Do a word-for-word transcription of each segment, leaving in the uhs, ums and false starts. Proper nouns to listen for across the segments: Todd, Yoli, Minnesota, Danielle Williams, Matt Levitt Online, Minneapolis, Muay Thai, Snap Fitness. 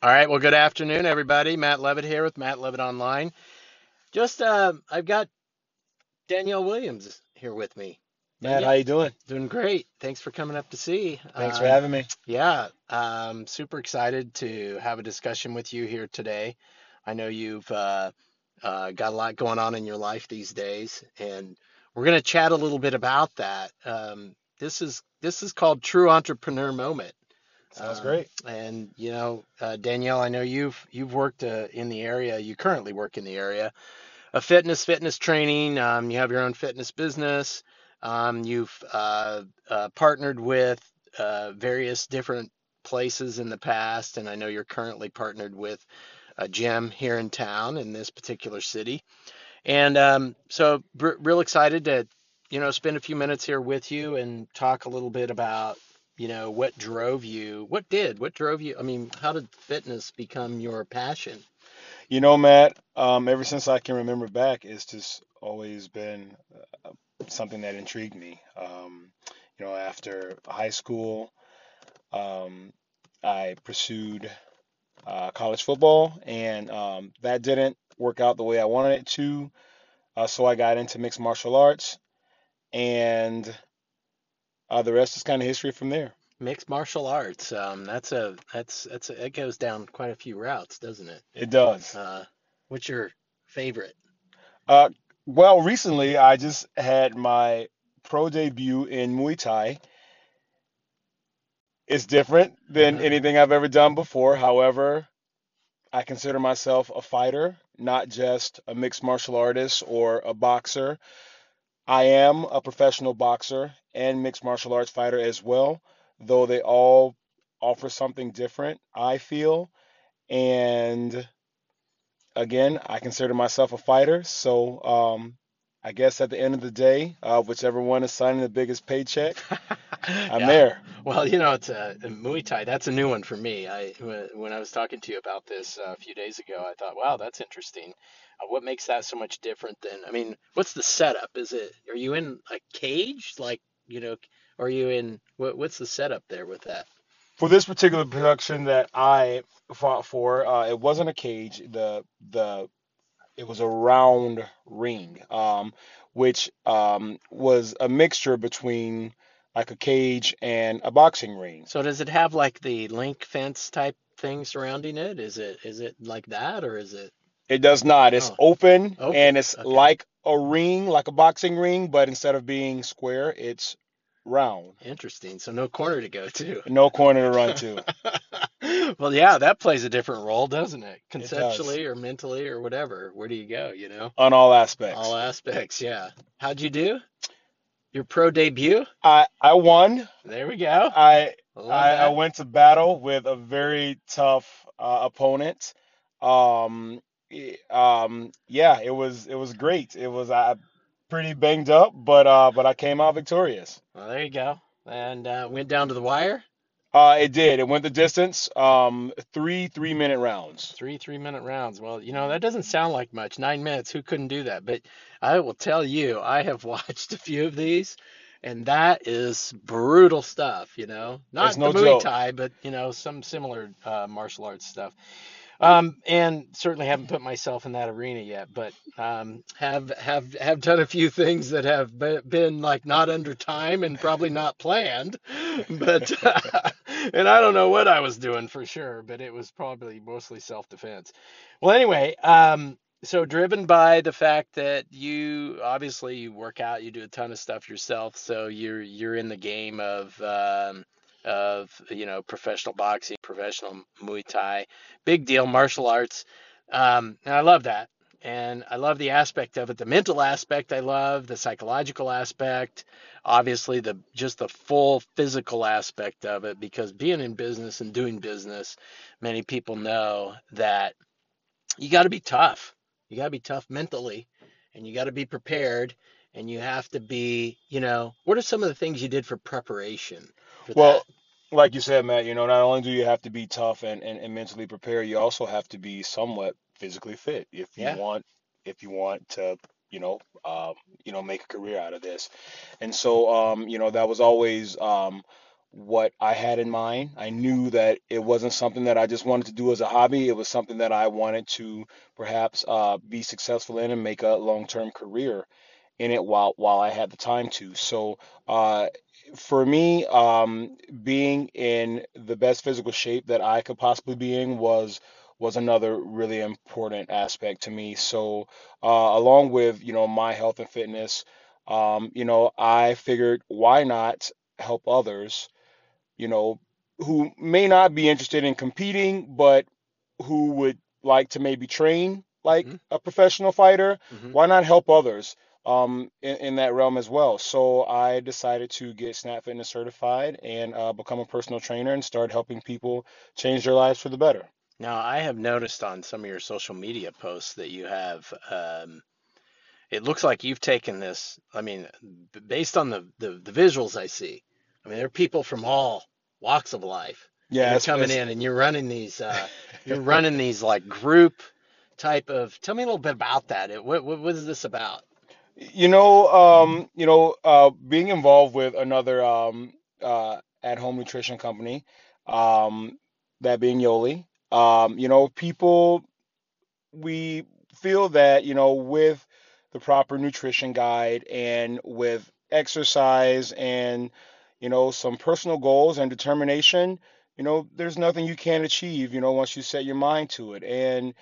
All right, well, good afternoon, everybody. Matt Levitt here with Matt Levitt Online. Just, uh, I've got Danielle Williams here with me. Matt, how you doing? Doing great. Thanks for coming up to see. Thanks um, for having me. Yeah, um, super excited to have a discussion with you here today. I know you've uh, uh, got a lot going on in your life these days, and we're going to chat a little bit about that. Um, this is this is called True Entrepreneur Moment. Sounds great. Um, and, you know, uh, Danielle, I know you've you've worked uh, in the area. You currently work in the area of fitness, fitness training. Um, you have your own fitness business. Um, you've uh, uh, partnered with uh, various different places in the past. And I know you're currently partnered with a gym here in town in this particular city. And um, so br- real excited to, you know, spend a few minutes here with you and talk a little bit about, you know, what drove you, what did, what drove you, I mean, how did fitness become your passion? You know, Matt, um, ever since I can remember back, it's just always been uh, something that intrigued me. Um, you know, after high school, um, I pursued uh, college football, and um, that didn't work out the way I wanted it to, uh, so I got into mixed martial arts, and Uh, the rest is kind of history from there. Mixed martial arts. Um, that's a that's that's a, it goes down quite a few routes, doesn't it? It does. Uh, what's your favorite? Uh, well, recently I just had my pro debut in Muay Thai. It's different than uh-huh. anything I've ever done before. However, I consider myself a fighter, not just a mixed martial artist or a boxer. I am a professional boxer and mixed martial arts fighter as well, though they all offer something different, I feel. And again, I consider myself a fighter. So um, I guess at the end of the day, uh, whichever one is signing the biggest paycheck, I'm yeah. there. Well, you know, it's uh, Muay Thai. That's a new one for me. I, when I was talking to you about this uh, a few days ago, I thought, wow, that's interesting. What makes that so much different than, I mean, what's the setup? Is it, are you in a cage? Like, you know, are you in, what, what's the setup there with that? For this particular production that I fought for, uh, it wasn't a cage. The, the, it was a round ring, um, which um, was a mixture between like a cage and a boxing ring. So does it have like the link fence type thing surrounding it? Is it, is it like that, or is it? It does not. It's oh. open, open, and it's okay. like a ring, like a boxing ring, but instead of being square, it's round. Interesting. So no corner to go to. No corner to run to. Well, yeah, that plays a different role, doesn't it? Conceptually it does. Or mentally or whatever. Where do you go, you know? On all aspects. All aspects, yeah. How'd you do? Your pro debut? I, I won. There we go. I I, I, I went to battle with a very tough uh, opponent. Um Um, yeah, it was, it was great. It was, I uh, pretty banged up, but, uh, but I came out victorious. Well, there you go. And, uh, went down to the wire. Uh, it did. It went the distance. Um, three, three minute rounds, three, three minute rounds. Well, you know, that doesn't sound like much. Nine minutes. Who couldn't do that? But I will tell you, I have watched a few of these, and that is brutal stuff, you know, not no the Muay Thai, but you know, some similar, uh, martial arts stuff. Um, and certainly haven't put myself in that arena yet, but, um, have, have, have done a few things that have be, been like not under time and probably not planned, but, uh, and I don't know what I was doing for sure, but it was probably mostly self-defense. Well, anyway, um, so driven by the fact that you, obviously you work out, you do a ton of stuff yourself. So you're, you're in the game of, um, of, you know, professional boxing, professional Muay Thai, big deal, martial arts. Um, and I love that. And I love the aspect of it, the mental aspect. I love the psychological aspect, obviously the, just the full physical aspect of it, because being in business and doing business, many people know that you got to be tough. You got to be tough mentally, and you got to be prepared, and you have to be, you know, what are some of the things you did for preparation for well, that? Like you said, Matt, you know, not only do you have to be tough and, and, and mentally prepared, you also have to be somewhat physically fit if you yeah. want if you want to, you know, um, you know, make a career out of this. And so, um, you know, that was always um, what I had in mind. I knew that it wasn't something that I just wanted to do as a hobby. It was something that I wanted to perhaps uh, be successful in and make a long-term career in it while while I had the time to. So uh, for me, um, being in the best physical shape that I could possibly be in was was another really important aspect to me. So uh, along with, you know, my health and fitness, um, you know, I figured, why not help others, you know, who may not be interested in competing, but who would like to maybe train like mm-hmm. a professional fighter. Mm-hmm. Why not help others um, in, in that realm as well? So I decided to get Snap Fitness certified and uh, become a personal trainer and start helping people change their lives for the better. Now, I have noticed on some of your social media posts that you have, um, it looks like you've taken this, I mean, based on the, the, the visuals I see, I mean, there are people from all walks of life. Yeah, it's coming it's... in, and you're running these, uh, you're running these like group type of. Tell me a little bit about that. It, what, what what is this about? You know, um, you know, uh, being involved with another um, uh, at-home nutrition company, um, that being Yoli. Um, you know, people, we feel that, you know, with the proper nutrition guide and with exercise and, you know, some personal goals and determination, you know, there's nothing you can't achieve, you know, once you set your mind to it. And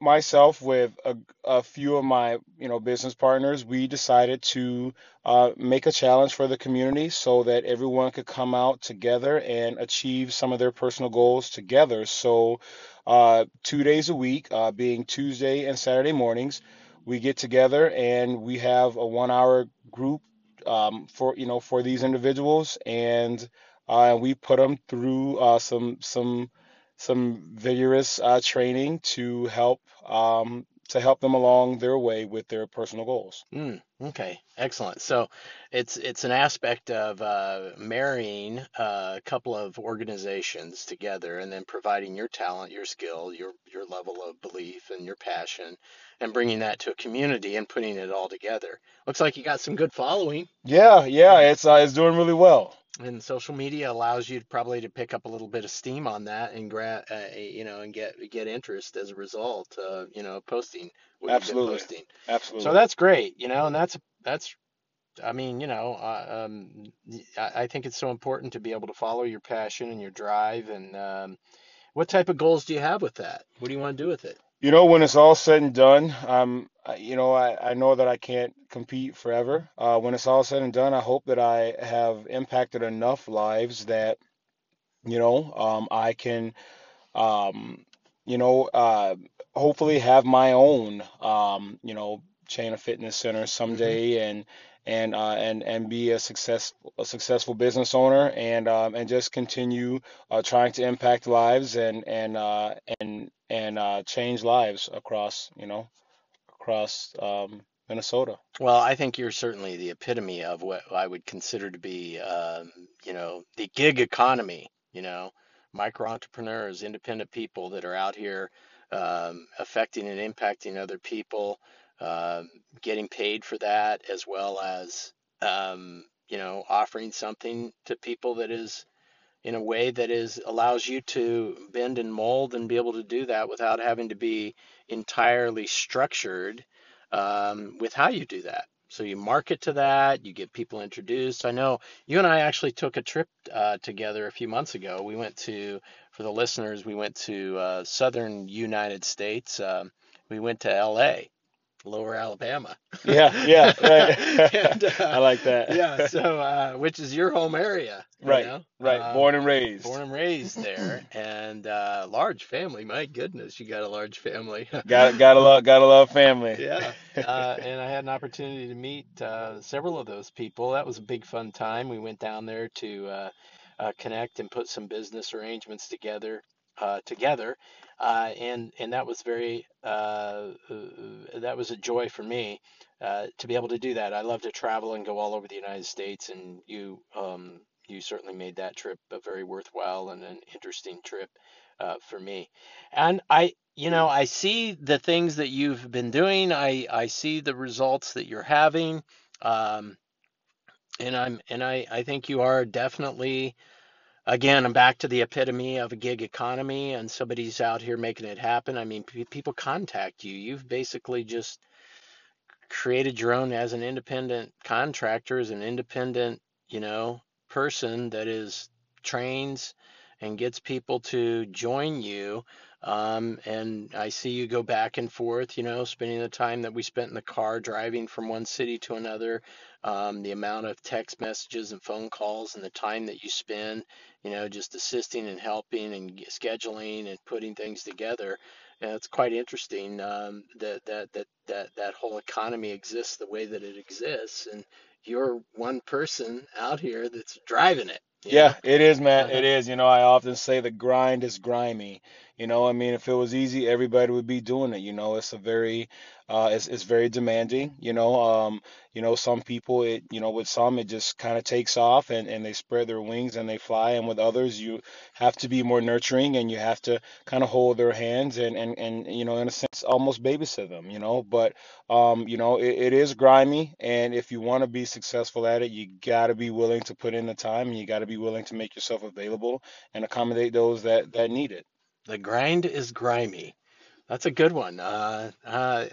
myself with a, a few of my, you know, business partners, we decided to uh, make a challenge for the community so that everyone could come out together and achieve some of their personal goals together. So uh, two days a week, uh, being Tuesday and Saturday mornings, we get together and we have a one hour group um, for, you know, for these individuals. And uh, we put them through uh, some, some, some vigorous uh, training to help um, to help them along their way with their personal goals. Mm, okay, excellent. So it's it's an aspect of uh, marrying a couple of organizations together and then providing your talent, your skill, your your level of belief and your passion and bringing that to a community and putting it all together. Looks like you got some good following. Yeah, yeah, it's uh, it's doing really well. And social media allows you to probably to pick up a little bit of steam on that and grab, uh, you know, and get get interest as a result of, you know, posting. Absolutely. Posting. Absolutely. So that's great, you know, and that's that's, I mean, you know, uh, um, I, I think it's so important to be able to follow your passion and your drive. And um, what type of goals do you have with that? What do you want to do with it? You know, when it's all said and done, um, you know, I, I know that I can't compete forever. Uh, when it's all said and done, I hope that I have impacted enough lives that, you know, um, I can, um, you know, uh, hopefully have my own, um, you know, chain of fitness center someday, mm-hmm. and and uh, and and be a success a successful business owner, and um, and just continue uh, trying to impact lives and and uh, and. and uh, change lives across, you know, across um, Minnesota. Well, I think you're certainly the epitome of what I would consider to be, uh, you know, the gig economy, you know, micro entrepreneurs, independent people that are out here um, affecting and impacting other people, uh, getting paid for that, as well as, um, you know, offering something to people that is, in a way that is allows you to bend and mold and be able to do that without having to be entirely structured um, with how you do that. So you market to that, you get people introduced. I know you and I actually took a trip uh, together a few months ago. We went to, for the listeners, we went to uh, southern United States. Um, we went to L A, Lower Alabama. Yeah, yeah, right. and, uh, I like that. Yeah, so uh, which is your home area, you right? Know? Right. Um, born and raised. Born and raised there, and uh, large family. My goodness, you got a large family. got got a lot. Got a lot of family. Yeah, uh, and I had an opportunity to meet uh, several of those people. That was a big fun time. We went down there to uh, uh, connect and put some business arrangements together. Uh, together, uh, and and that was very uh, uh, that was a joy for me uh, to be able to do that. I love to travel and go all over the United States, and you um, you certainly made that trip a very worthwhile and an interesting trip uh, for me. And I, you know, I see the things that you've been doing. I I see the results that you're having. Um, And I'm and I, I think you are definitely, again, I'm back to the epitome of a gig economy, and somebody's out here making it happen. I mean, p- people contact you. You've basically just created your own as an independent contractor, as an independent, you know, person that is trains and gets people to join you. Um, and I see you go back and forth, you know, spending the time that we spent in the car driving from one city to another, um, the amount of text messages and phone calls and the time that you spend, you know, just assisting and helping and scheduling and putting things together. And it's quite interesting um, that, that, that, that, that whole economy exists the way that it exists. And you're one person out here that's driving it. Yeah, it is, man. It is. You know, I often say the grind is grimy. You know, I mean, if it was easy, everybody would be doing it. You know, it's a very, uh, it's it's very demanding. You know, um, you know, some people, it, you know, with some it just kind of takes off and and they spread their wings and they fly. And with others, you have to be more nurturing and you have to kind of hold their hands and and and you know, in a sense, almost babysit them. You know, but um, you know, it, it is grimy. And if you want to be successful at it, you gotta be willing to put in the time and you gotta be Be willing to make yourself available and accommodate those that that need it. The grind is grimy. That's a good one. Uh, uh,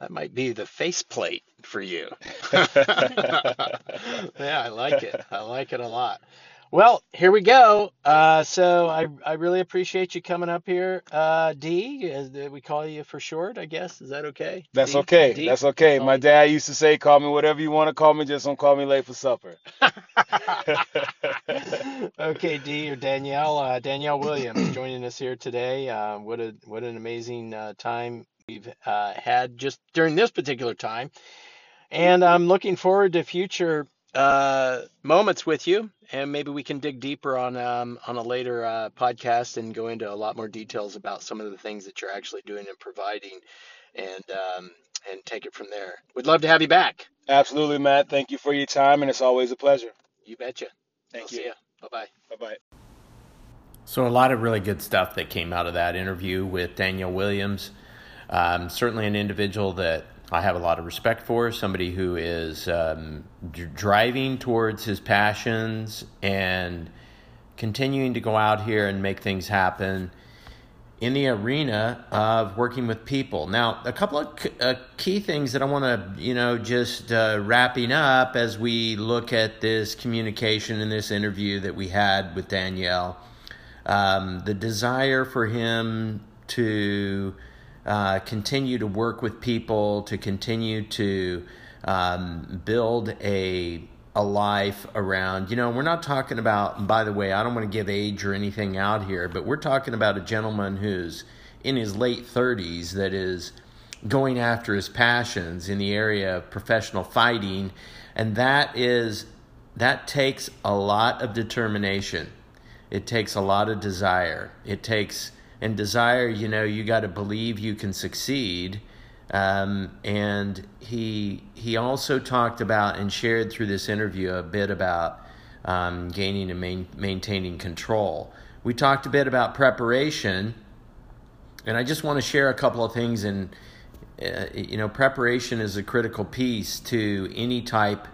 that might be the faceplate for you. Yeah, I like it. I like it a lot. Well, here we go. Uh, so I I really appreciate you coming up here, uh, D. As we call you for short, I guess. Is that okay? That's D? okay. D? That's okay. My dad used to say, "Call me whatever you want to call me. Just don't call me late for supper." Okay, D or Danielle, uh, Danielle Williams, joining us here today. Uh, what a what an amazing uh, time we've uh, had just during this particular time, and I'm looking forward to future uh moments with you, and maybe we can dig deeper on um on a later uh podcast and go into a lot more details about some of the things that you're actually doing and providing, and um and take it from there. We'd love to have you back. Absolutely, Matt. Thank you for your time, and it's always a pleasure. You betcha. Thank I'll you. See ya. Bye-bye. Bye-bye. So a lot of really good stuff that came out of that interview with Danielle Williams. Um certainly an individual that I have a lot of respect for, somebody who is um, d- driving towards his passions and continuing to go out here and make things happen in the arena of working with people. Now, a couple of c- uh, key things that I want to, you know, just uh, wrapping up as we look at this communication and this interview that we had with Danielle, um, the desire for him to Uh, continue to work with people, to continue to um, build a a life around, you know, we're not talking about, and by the way, I don't want to give age or anything out here, but we're talking about a gentleman who's in his late thirties that is going after his passions in the area of professional fighting, and that is, that takes a lot of determination. It takes a lot of desire. It takes And desire, you know, you got to believe you can succeed. Um, and he he also talked about and shared through this interview a bit about um, gaining and main, maintaining control. We talked a bit about preparation, and I just want to share a couple of things. And uh, you know, preparation is a critical piece to any type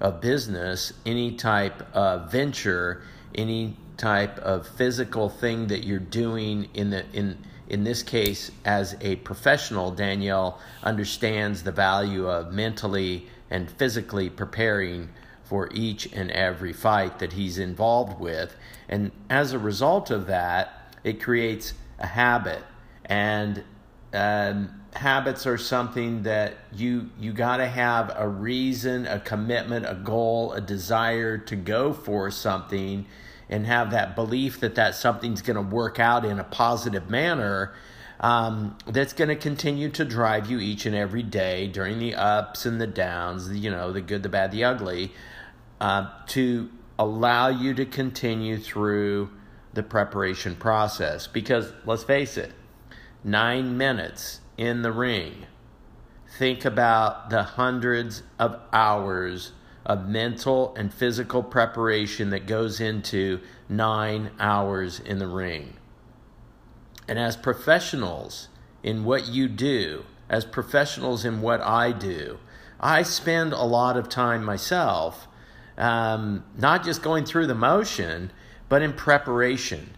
of business, any type of venture, any type of physical thing that you're doing in the in in this case as a professional. Danielle understands the value of mentally and physically preparing for each and every fight that he's involved with, and as a result of that, it creates a habit, and um, habits are something that you you got to have a reason, a commitment, a goal, a desire to go for something, and have that belief that that something's going to work out in a positive manner, um, that's going to continue to drive you each and every day during the ups and the downs, you know, the good, the bad, the ugly, uh, to allow you to continue through the preparation process. Because let's face it, nine minutes in the ring, think about the hundreds of hours of mental and physical preparation that goes into nine hours in the ring. And as professionals in what you do, as professionals in what I do, I spend a lot of time myself um, not just going through the motion, but in preparation.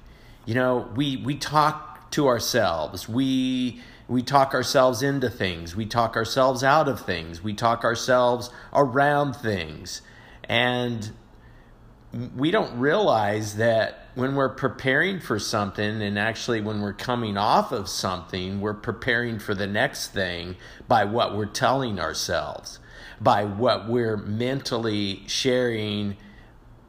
You know, we we talk to ourselves. We we talk ourselves into things. We talk ourselves out of things. We talk ourselves around things. And we don't realize that when we're preparing for something, and actually when we're coming off of something, we're preparing for the next thing by what we're telling ourselves, by what we're mentally sharing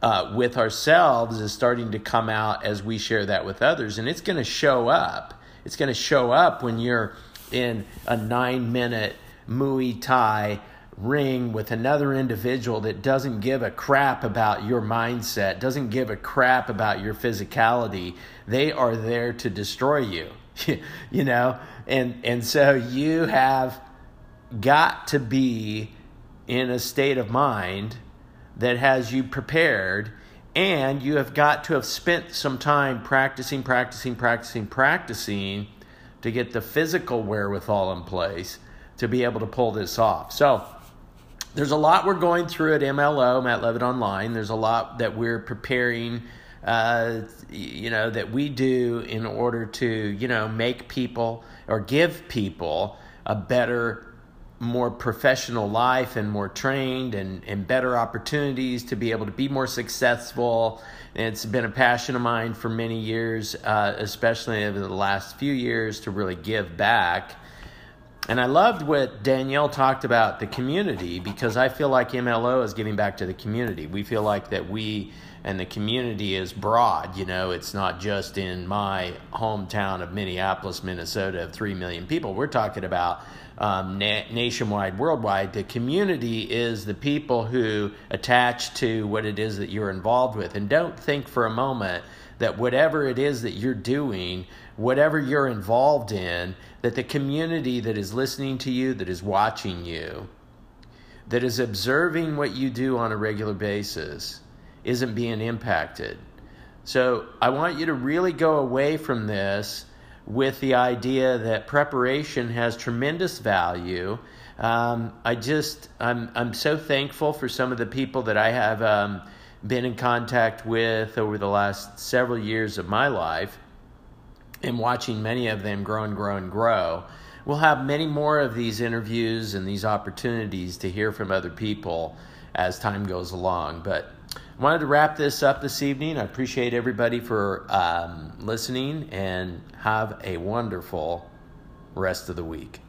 uh, with ourselves is starting to come out as we share that with others. And it's going to show up. It's going to show up when you're in a nine-minute Muay Thai ring with another individual that doesn't give a crap about your mindset, doesn't give a crap about your physicality. They are there to destroy you, you know? And and so you have got to be in a state of mind that has you prepared, and you have got to have spent some time practicing, practicing, practicing, practicing to get the physical wherewithal in place to be able to pull this off. So there's a lot we're going through at M L O, Matt Levitt Online. There's a lot that we're preparing, uh, you know, that we do in order to, you know, make people or give people a better, more professional life and more trained and, and better opportunities to be able to be more successful. And it's been a passion of mine for many years, uh, especially over the last few years, to really give back. And I loved what Danielle talked about, the community, because I feel like M L O is giving back to the community. We feel like that we and the community is broad. You know, it's not just in my hometown of Minneapolis, Minnesota, of three million people. We're talking about um, na- nationwide, worldwide. The community is the people who attach to what it is that you're involved with. And don't think for a moment that whatever it is that you're doing, whatever you're involved in, that the community that is listening to you, that is watching you, that is observing what you do on a regular basis, isn't being impacted. So I want you to really go away from this with the idea that preparation has tremendous value. Um, I just, I'm, I'm so thankful for some of the people that I have um, been in contact with over the last several years of my life, and watching many of them grow and grow and grow. We'll have many more of these interviews and these opportunities to hear from other people as time goes along. But I wanted to wrap this up this evening. I appreciate everybody for um, listening, and have a wonderful rest of the week.